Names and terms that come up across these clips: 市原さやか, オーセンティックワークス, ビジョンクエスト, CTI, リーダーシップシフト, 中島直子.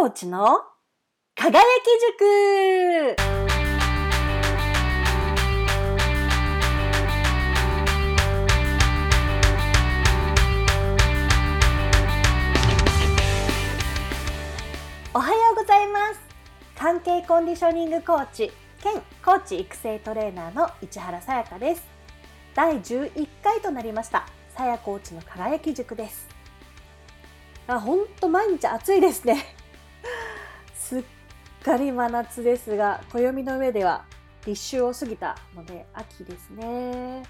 コーチの輝き塾。おはようございます。関係コンディショニングコーチ兼コーチ育成トレーナーの市原さやかです。第11回となりましたさやコーチの輝き塾です。ほんと毎日暑いですねすっかり真夏ですが、暦の上では立秋を過ぎたので秋ですね。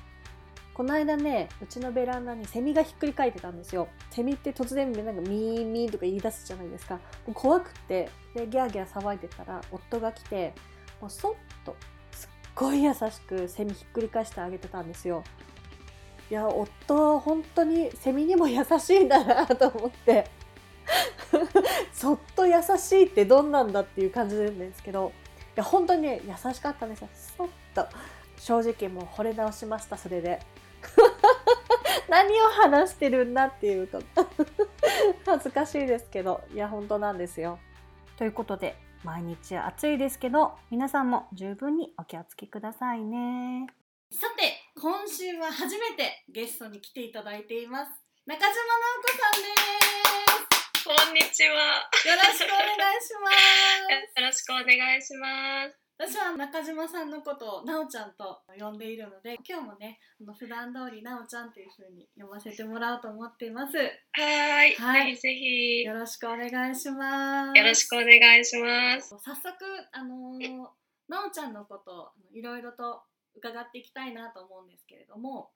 この間ね、うちのベランダにセミがひっくり返ってたんですよ。セミって突然なんかミーミーとか言い出すじゃないですか。もう怖くて、でギャーギャー騒いでたら夫が来て、もうそっとすっごい優しくセミひっくり返してあげてたんですよ。いや、夫は本当にセミにも優しいんだなと思ってそっと優しいってどんなんだっていう感じなんですけど、いや本当に、ね、優しかったんですよ。そっと正直もう惚れ直しました。それで何を話してるんだっていうと恥ずかしいですけど、いや本当なんですよ。ということで毎日暑いですけど、皆さんも十分にお気をつけくださいね。さて、今週は初めてゲストに来ていただいています。中島直子さんです。こんにちは。よろしくお願いしますよろしくお願いします。私は中島さんのことをなおちゃんと呼んでいるので、今日もね、普段通りなおちゃんという風に呼ばせてもらおうと思っています。はい、はい、ぜひぜひよろしくお願いします。よろしくお願いします。早速、なおちゃんのことをいろいろと伺っていきたいなと思うんですけれども、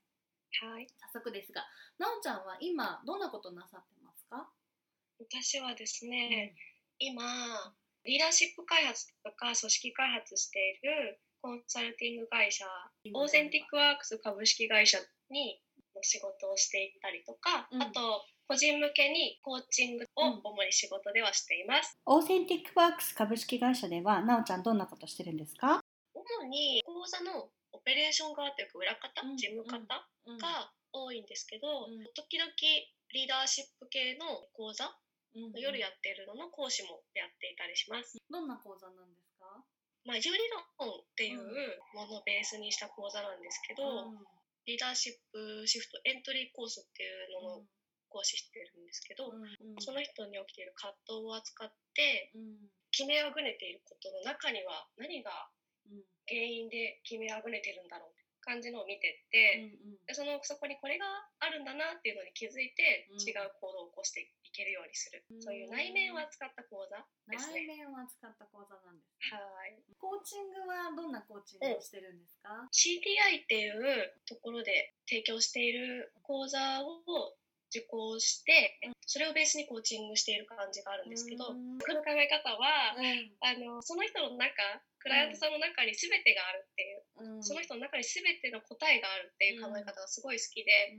はい、早速ですが、なおちゃんは今どんなことをなさってますか？私はですね、今リーダーシップ開発とか組織開発しているコンサルティング会社オーセンティックワークス株式会社に仕事をしていたりとか、あと個人向けにコーチングを主に仕事ではしています。オーセンティックワークス株式会社ではなおちゃんどんなことしてるんですか？主に講座のオペレーション側というか裏方、事務方が多いんですけど、時々リーダーシップ系の講座、夜やってるのの講師もやっていたりします。どんな講座なんですか？有理論っていうものをベースにした講座なんですけど、リーダーシップシフトエントリーコースっていうのを講師してるんですけど、その人に起きている葛藤を扱って、決めあぐねていることの中には何が原因で決めあぐねてるんだろうって感じのを見てって、そこにこれがあるんだなっていうのに気づいて、違う行動を起こしていけるようにする、そういう内面を扱った講座ですね。内面を扱った講座なんです、ね。はい。コーチングはどんなコーチングをしてるんですか？CTI っていうところで提供している講座を受講して、それをベースにコーチングしている感じがあるんですけど、僕の考え方は、その人の中、クライアントさんの中に全てがあるっていう、その人の中に全ての答えがあるっていう考え方がすごい好きで、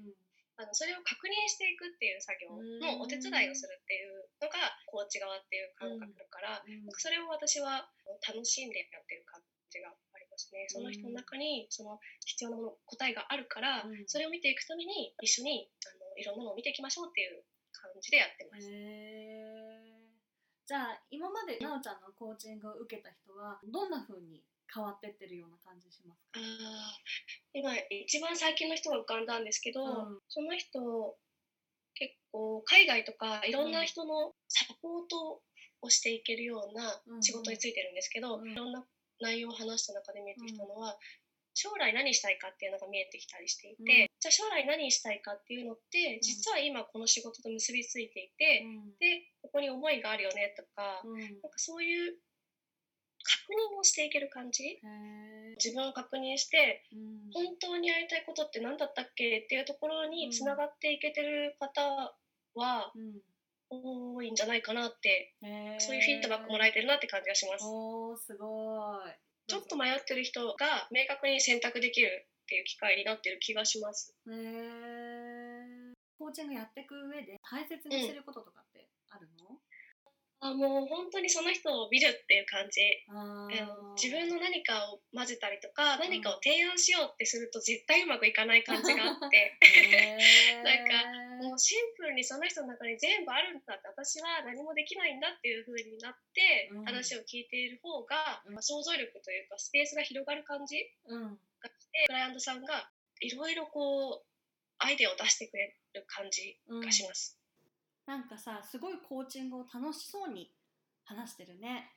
それを確認していくっていう作業のお手伝いをするっていうのがコーチ側っていう感覚だから、それを私は楽しんでやってる感じがありますね。その人の中にその必要なもの答えがあるから、それを見ていくために一緒にいろんなものを見ていきましょうっていう感じでやってます。じゃあ今までなおちゃんのコーチングを受けた人はどんな風に変わってってるような感じしますか？今一番最近の人が浮かんだんですけど、その人結構海外とかいろんな人のサポートをしていけるような仕事についてるんですけど、いろんな内容を話した中で見えてきたのは、将来何したいかっていうのが見えてきたりしていて、じゃあ将来何したいかっていうのって実は今この仕事と結びついていて、でここに思いがあるよねとか、なんかそういう確認をしていける感じ、自分を確認して、本当にやりたいことって何だったっけっていうところにつながっていけてる方は、多いんじゃないかなって、そういうフィードバックもらえてるなって感じがします。おー、すごい。ちょっと迷ってる人が明確に選択できるっていう機会になってる気がします。コーチングやっていく上で大切にすることとかってあるの？もう本当にその人を見るっていう感じ。自分の何かを混ぜたりとか、何かを提案しようってすると絶対うまくいかない感じがあって、なんかもうシンプルにその人の中に全部あるんだって、私は何もできないんだっていう風になって話を聞いている方が、うん、想像力というかスペースが広がる感じがして、うん、クライアントさんがいろいろこうアイデアを出してくれる感じがします、うん、なんかさ、すごいコーチングを楽しそうに話してるね。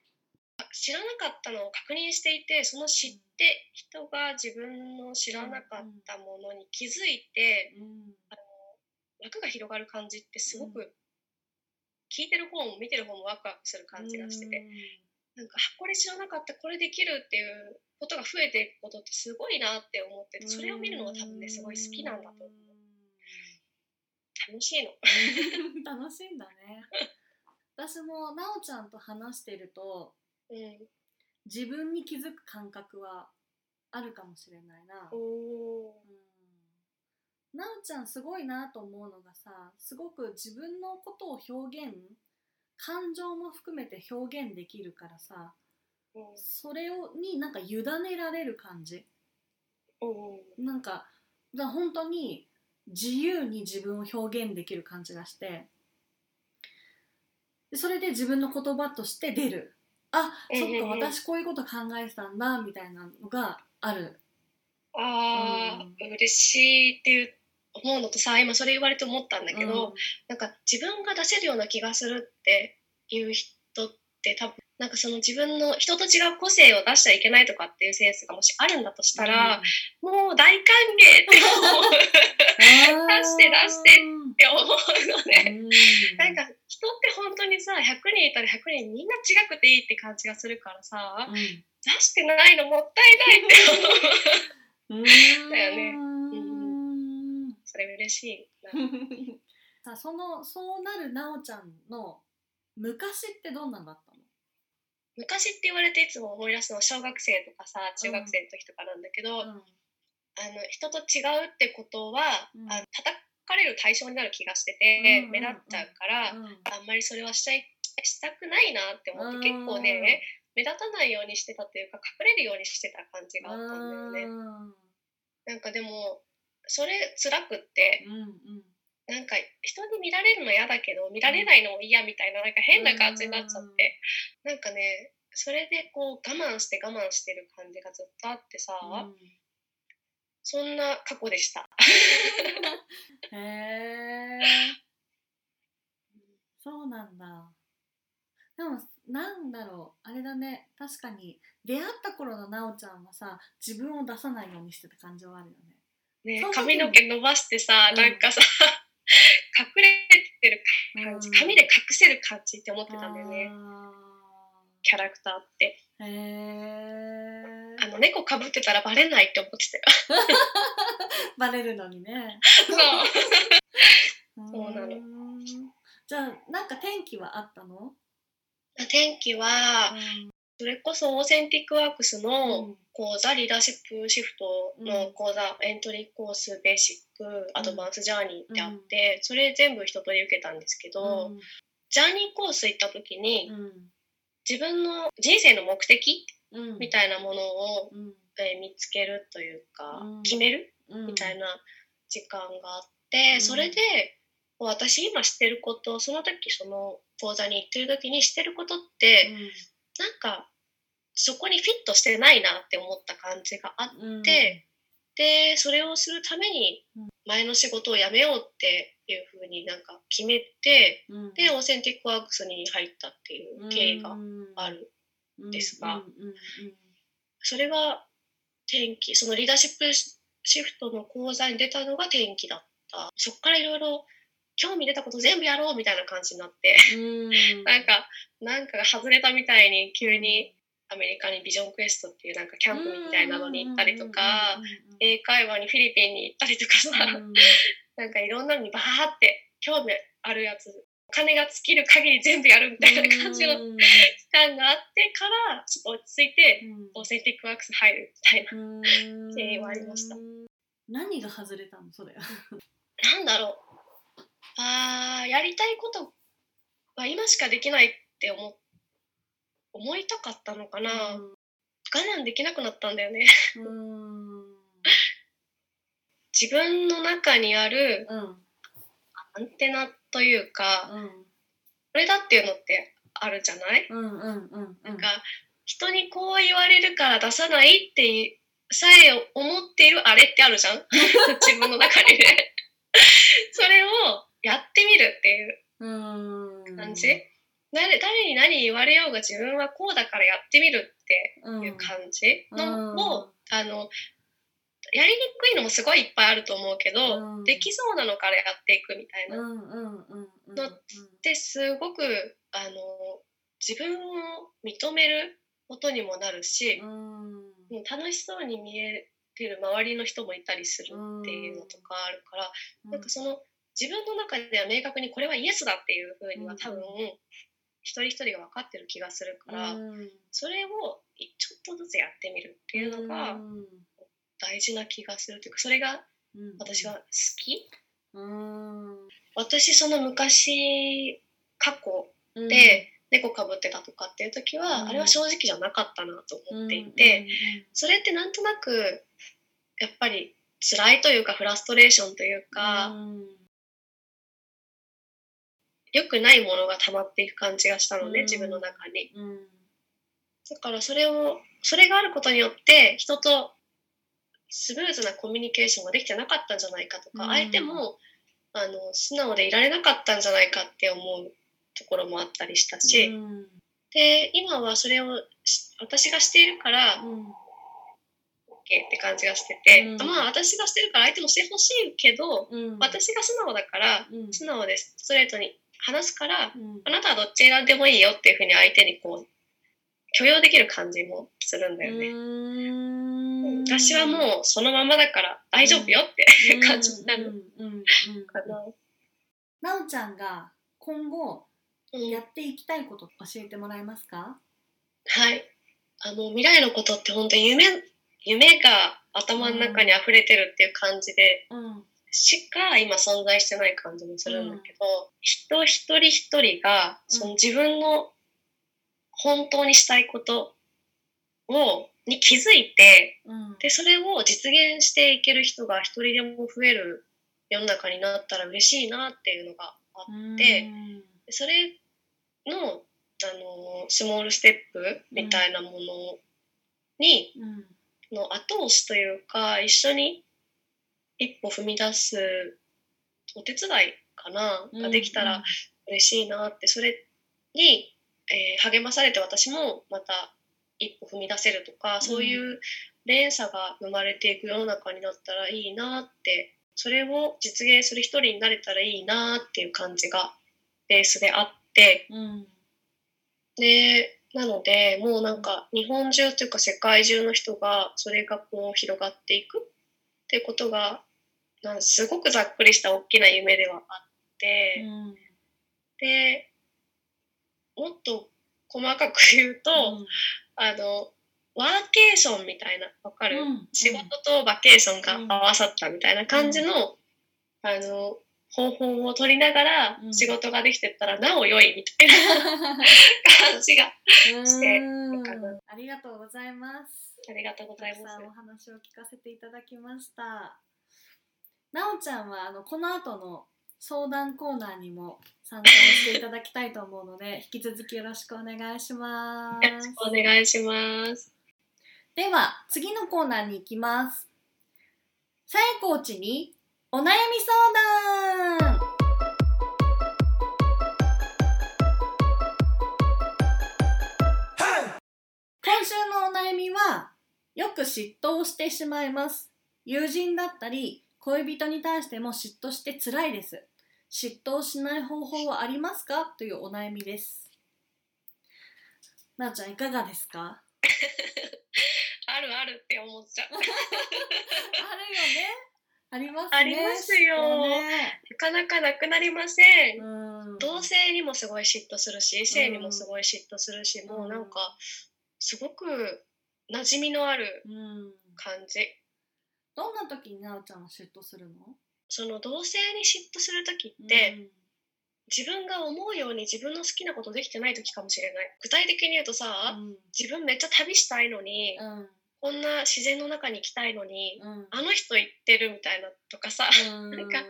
知らなかったのを確認していて、その知って人が自分の知らなかったものに気づいて、うんうん、枠が広がる感じってすごく、うん、聞いてる方も見てる方もワクワクする感じがしてて、うん、なんかこれ知らなかった、これできるっていうことが増えていくことってすごいなって思ってて、それを見るのが多分ねすごい好きなんだと思う。楽しいの楽しいんだね私もなおちゃんと話してると、うん、自分に気づく感覚はあるかもしれないな。お、うん、なおちゃんすごいなと思うのがさ、すごく自分のことを表現、感情も含めて表現できるからさ、うん、それをになんか委ねられる感じ、うん、なんか本当に自由に自分を表現できる感じがして、それで自分の言葉として出る、あ、そっか、私こういうこと考えてたんだみたいなのがある。ああ、うん、嬉しいっていう思うのとさ、今それ言われて思ったんだけど、うん、なんか自分が出せるような気がするっていう人って多分なんかその自分の人と違う個性を出しちゃいけないとかっていうセンスがもしあるんだとしたら、うん、もう大歓迎って思う出して出してって思うのね、うん、なんか人って本当にさ、100人いたら100人みんな違くていいって感じがするからさ、うん、出してないのもったいないって思うだよね、うん、それ嬉しいなさ、そうなるなおちゃんの昔ってどんなんだったの？昔って言われていつも思い出すのは小学生とかさ、中学生の時とかなんだけど、うん、人と違うってことは、うん、叩かれる対象になる気がしてて、うん、目立っちゃうから、うん、あんまりそれはしたくないなって思って、結構ね目立たないようにしてたというか、隠れるようにしてた感じがあったんだよね、うん、なんかでもそれ辛くって、うんうん、なんか人に見られるの嫌だけど見られないのも嫌みたいな、なんか変な感じになっちゃって、うん、なんかね、それでこう我慢してる感じがずっとあってさ、うん、そんな過去でしたへえ、そうなんだ。でもなんだろう、あれだね、確かに出会った頃のなおちゃんはさ、自分を出さないようにしてた感じはあるよね。髪の毛伸ばしてさ、うん、なんかさ隠れてる感じ、髪で隠せる感じって思ってたんだよね、キャラクターって。へー、猫かぶってたらバレないって思ってたよバレるのにねそうそうなの。じゃあなんか天気はあったの？天気は、うん、それこそオーセンティックワークスの講座、うん、リーダーシップシフトの講座、うん、エントリーコース、ベーシック、アドバンスジャーニーってあって、うん、それ全部一通り受けたんですけど、うん、ジャーニーコース行った時に、うん、自分の人生の目的、うん、みたいなものを、うん、見つけるというか、うん、決める、うん、みたいな時間があって、うん、それで私今してること、その時その講座に行ってる時にしてることって、うん、なんかそこにフィットしてないなって思った感じがあって、うん、でそれをするために前の仕事を辞めようっていうふうになんか決めて、うん、でオーセンティックワークスに入ったっていう経緯があるんですが、うんうんうんうん、それは転機、そのリーダーシップシフトの講座に出たのが転機だった。そこからいろいろ興味出たこと全部やろうみたいな感じになってなんか外れたみたいに急にアメリカにビジョンクエストっていうなんかキャンプみたいなのに行ったりとか、英会話にフィリピンに行ったりとかさ、なんかいろんなのにバーって興味あるやつ、お金が尽きる限り全部やるみたいな感じの期間があってからちょっと落ち着いてオーセンティックワークス入るみたいな経緯はありました。何が外れたの？それなんだろう、やりたいことは今しかできないって思いたかったのかな、我慢できなくなったんだよね自分の中にある、アンテナというか、うん、これだっていうのってあるじゃない？うんうんうんうん、なんか人にこう言われるから出さないってさえ思っているあれってあるじゃん自分の中にねそれをやってみるっていう感じ、誰に何言われようが自分はこうだからやってみるっていう感じのを、やりにくいのもすごいいっぱいあると思うけど、できそうなのからやっていくみたいなのってすごく自分を認めることにもなるし、楽しそうに見えてる周りの人もいたりするっていうのとかあるから、なんかその自分の中では明確にこれはイエスだっていう風には多分一人一人が分かってる気がするから、それをちょっとずつやってみるっていうのが大事な気がするというか、それが私は好き。私その昔過去で猫かぶってたとかっていう時は、あれは正直じゃなかったなと思っていて、それってなんとなくやっぱり辛いというかフラストレーションというか、良くないものが溜まっていく感じがしたので、自分の中に、だからそれがあることによって人とスムーズなコミュニケーションができてなかったんじゃないかとか、相手も素直でいられなかったんじゃないかって思うところもあったりしたし、で今はそれを私がしているから、OK って感じがしてて、まあ私がしてるから相手もしてほしいけど、私が素直だから、素直でストレートに話すから、あなたはどっち選んでもいいよっていうふうに相手にこう許容できる感じもするんだよね。私はもうそのままだから大丈夫よって、感じになるかな。なおちゃんが今後やっていきたいこと教えてもらえますか？はい。未来のことって本当に夢が頭の中に溢れてるっていう感じでしか今存在してない感じもするんだけど、人一人一人がその自分の本当にしたいことに気づいて、でそれを実現していける人が一人でも増える世の中になったら嬉しいなっていうのがあって、それの、スモールステップみたいなものに、の後押しというか、一緒に一歩踏み出すお手伝いかなができたら嬉しいなって、それに、励まされて私もまた一歩踏み出せるとか、そういう連鎖が生まれていく世の中になったらいいなって、それを実現する一人になれたらいいなっていう感じがベースであって、でなのでもうなんか日本中というか世界中の人がそれがこう広がっていくっていうことがすごくざっくりした大きな夢ではあって、でもっと細かく言うと、ワーケーションみたいな、わかる？仕事とバケーションが合わさったみたいな感じの、方法を取りながら仕事ができてったらなお良いみたいな感じがしてるかな。ありがとうございます。ありがとうございます。お話を聞かせていただきました。なおちゃんはこの後の相談コーナーにも参加をしていただきたいと思うので引き続きよろしくお願いします。よろしくお願いします。では次のコーナーに行きます。さえコーチにお悩み相談。今週のお悩みは、よく嫉妬をしてしまいます。友人だったり恋人に対しても嫉妬して辛いです。嫉妬をしない方法はありますか？というお悩みです。なおちゃんいかがですか？あるあるって思っちゃう。あるよね。ありますね。ありますよ、ね。なかなかなくなりません。同性にもすごい嫉妬するし、異性にもすごい嫉妬するし、もうなんかすごく馴染みのある感じ。どんな時になおちゃんは嫉妬するの？その同性に嫉妬する時って、自分が思うように自分の好きなことできてない時かもしれない。具体的に言うとさ、自分めっちゃ旅したいのに、こんな自然の中に行きたいのに、あの人行ってるみたいなとかさ、なんか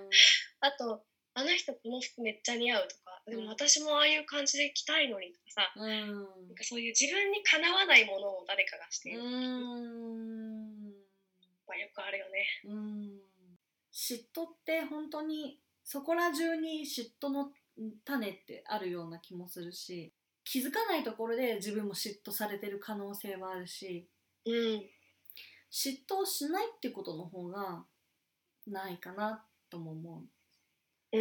あとあの人この服めっちゃ似合うとか、でも私もああいう感じで着たいのにとかさ、なんかそういう自分にかなわないものを誰かがしている、まあ、よくあるよね。嫉妬って本当にそこら中に嫉妬の種ってあるような気もするし、気づかないところで自分も嫉妬されてる可能性はあるし、嫉妬をしないってことの方がないかなとも思う。ち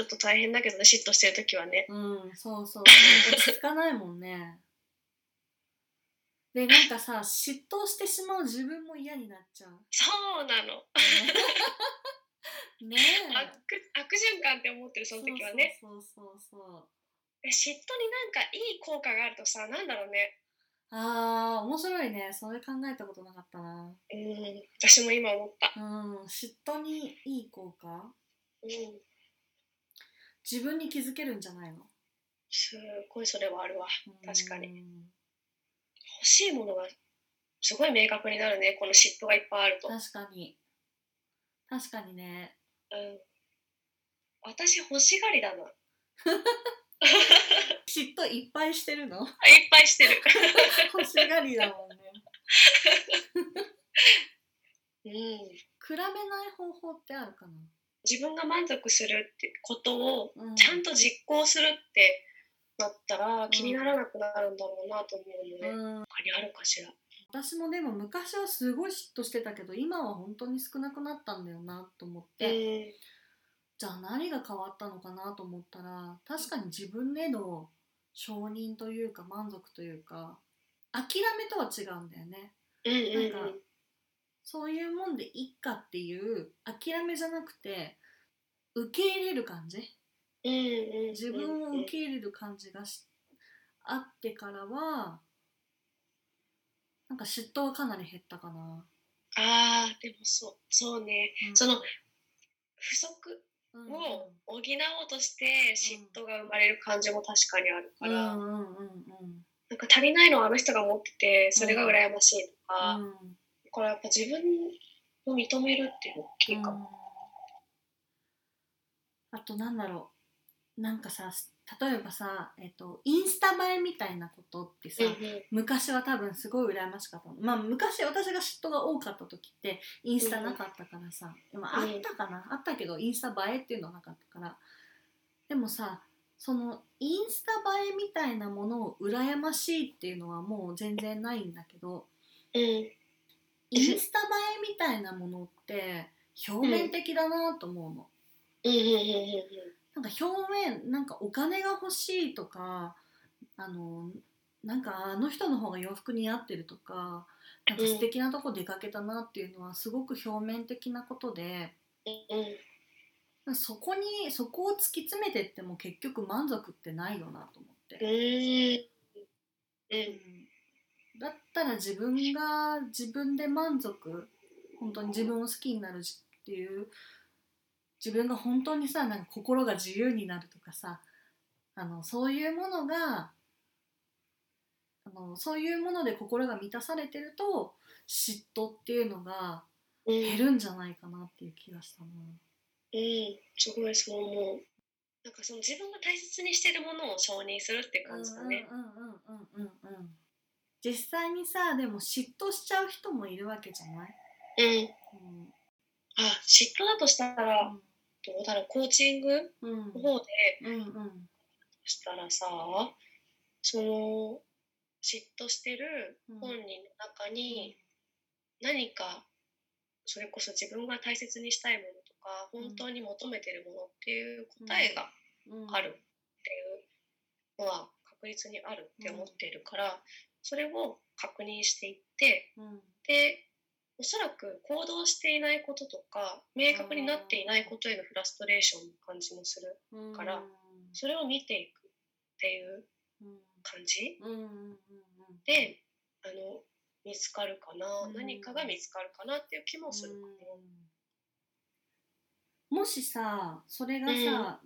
ょっと大変だけどね、嫉妬してるときはね。そうそう、落ち着かないもんね。で、なんかさ、嫉妬してしまう自分も嫌になっちゃう。そうなの。ねえ、悪循環って思ってる、その時はね。そうそうそう。嫉妬になんかいい効果があるとさ、なんだろうね。あー、面白いね。それ考えたことなかったな。私も今思った。嫉妬にいい効果？自分に気づけるんじゃないの？すごいそれはあるわ。確かに。欲しいものがすごい明確になるね。この嫉妬がいっぱいあると。確かにね。私欲しがりだな。嫉妬いっぱいしてるの？いっぱいしてる。欲しがりだもんね。比べない方法ってあるかな？自分が満足するってことをちゃんと実行するってなったら気にならなくなるんだろうなと思うので、他にあるかしら。私もでも昔はすごい嫉妬してたけど、今は本当に少なくなったんだよなと思って、じゃあ何が変わったのかなと思ったら、確かに自分への承認というか満足というか諦めとは違うんだよね。なんかそういうもんでいっかっていう諦めじゃなくて、受け入れる感じ、自分を受け入れる感じがあってからはなんか嫉妬はかなり減ったかな。あー、でもそうね、その不足を補おうとして嫉妬が生まれる感じも確かにあるから、なんか足りないのはあの人が持っててそれが羨ましいとか、これやっぱ自分を認めるっていうの大きいかも。あとなんだろう、なんかさ、例えばさ、インスタ映えみたいなことってさ、昔は多分すごい羨ましかったの。まあ昔私が嫉妬が多かった時ってインスタなかったからさ、あったかな、あったけどインスタ映えっていうのはなかったから。でもさ、そのインスタ映えみたいなものを羨ましいっていうのはもう全然ないんだけど、インスタ映えみたいなものって表面的だなと思うの。なんか表面、なんかお金が欲しいとか、なんかあの人の方が洋服似合ってるとか、なんか素敵なとこ出かけたなっていうのはすごく表面的なことで、そこを突き詰めてっても結局満足ってないよなと思って、だったら自分が自分で満足、本当に自分を好きになるっていう、自分が本当にさ、なんか心が自由になるとかさ、そういうものがそういうもので心が満たされてると嫉妬っていうのが減るんじゃないかなっていう気がしたな。すごいそう思う。なんかその自分が大切にしてるものを承認するって感じだね。実際にさ、でも嫉妬しちゃう人もいるわけじゃない？嫉妬だとしたら、どうだろう、コーチングの方で、したらさ、その嫉妬してる本人の中に、何かそれこそ自分が大切にしたいものとか、本当に求めてるものっていう答えがあるっていうのは確実にあるって思っているから、それを確認していって、で、おそらく行動していないこととか明確になっていないことへのフラストレーションの感じもするから、それを見ていくっていう感じで見つかるかな、何かが見つかるかなっていう気もするかな。もしさ、それがさ、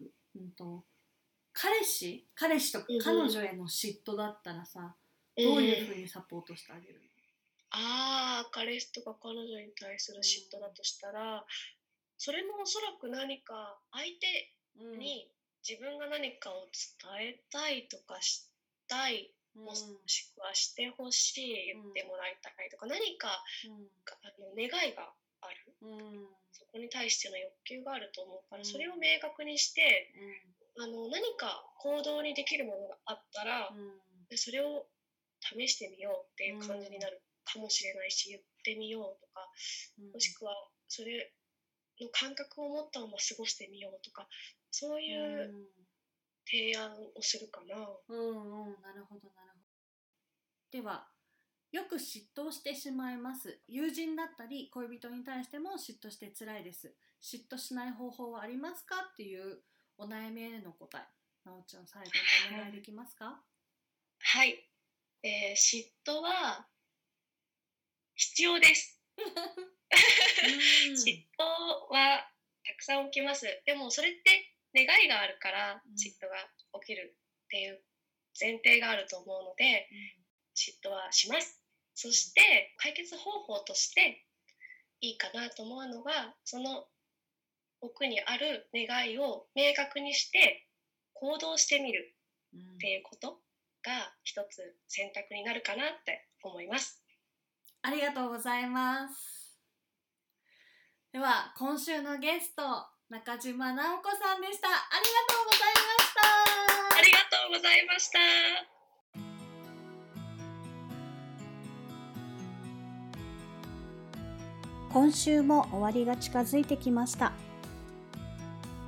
彼氏とか彼女への嫉妬だったらさ、どういうふうにサポートしてあげるの？彼氏とか彼女に対する嫉妬だとしたら、それもおそらく何か相手に自分が何かを伝えたいとかしたい、もしくはしてほしい、言ってもらいたいとか、何か願いがある、そこに対しての欲求があると思うから、それを明確にして何か行動にできるものがあったら、それを試してみようっていう感じになるかもしれないし、言ってみようとか、もしくはそれの感覚を持ったまま過ごしてみようとか、そういう提案をするかな。なるほどなるほど。では、よく嫉妬してしまいます。友人だったり恋人に対しても嫉妬して辛いです。嫉妬しない方法はありますかっていうお悩みへの答え。なおちゃん、最後にお願いできますか？はい、嫉妬は必要です。嫉妬はたくさん起きます。でもそれって願いがあるから嫉妬が起きるっていう前提があると思うので、嫉妬はします。そして解決方法としていいかなと思うのが、その奥にある願いを明確にして行動してみるっていうことが一つ選択になるかなって思います。ありがとうございます。では、今週のゲスト、中島直子さんでした。ありがとうございました。ありがとうございました。今週も終わりが近づいてきました。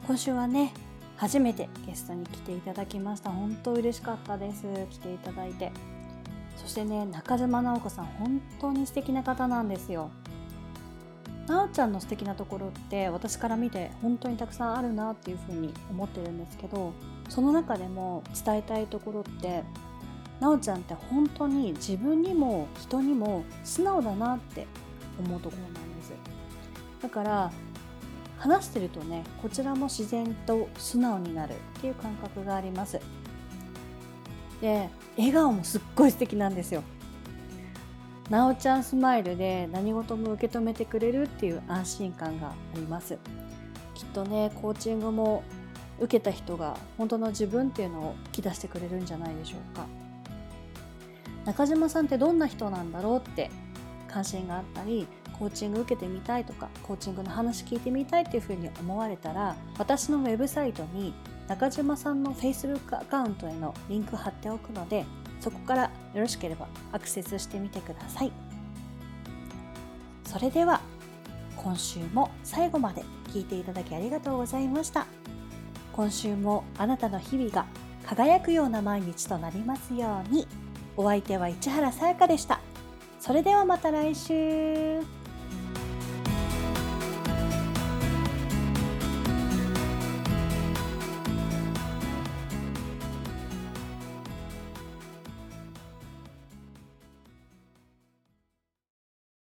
今週はね、初めてゲストに来ていただきました。本当嬉しかったです。来ていただいて。そしてね、中島直子さん、本当に素敵な方なんですよ。直ちゃんの素敵なところって、私から見て本当にたくさんあるなっていうふうに思ってるんですけど、その中でも伝えたいところって、直ちゃんって本当に自分にも人にも素直だなって思うところなんです。だから話してるとね、こちらも自然と素直になるっていう感覚があります。で、笑顔もすっごい素敵なんですよ。なおちゃんスマイルで何事も受け止めてくれるっていう安心感があります。きっとね、コーチングも受けた人が本当の自分っていうのを引き出してくれるんじゃないでしょうか。中島さんってどんな人なんだろうって関心があったり、コーチング受けてみたいとか、コーチングの話聞いてみたいっていうふうに思われたら、私のウェブサイトに中島さんの Facebook アカウントへのリンク貼っておくので、そこからよろしければアクセスしてみてください。それでは、今週も最後まで聞いていただきありがとうございました。今週もあなたの日々が輝くような毎日となりますように。お相手は市原さやかでした。それではまた来週。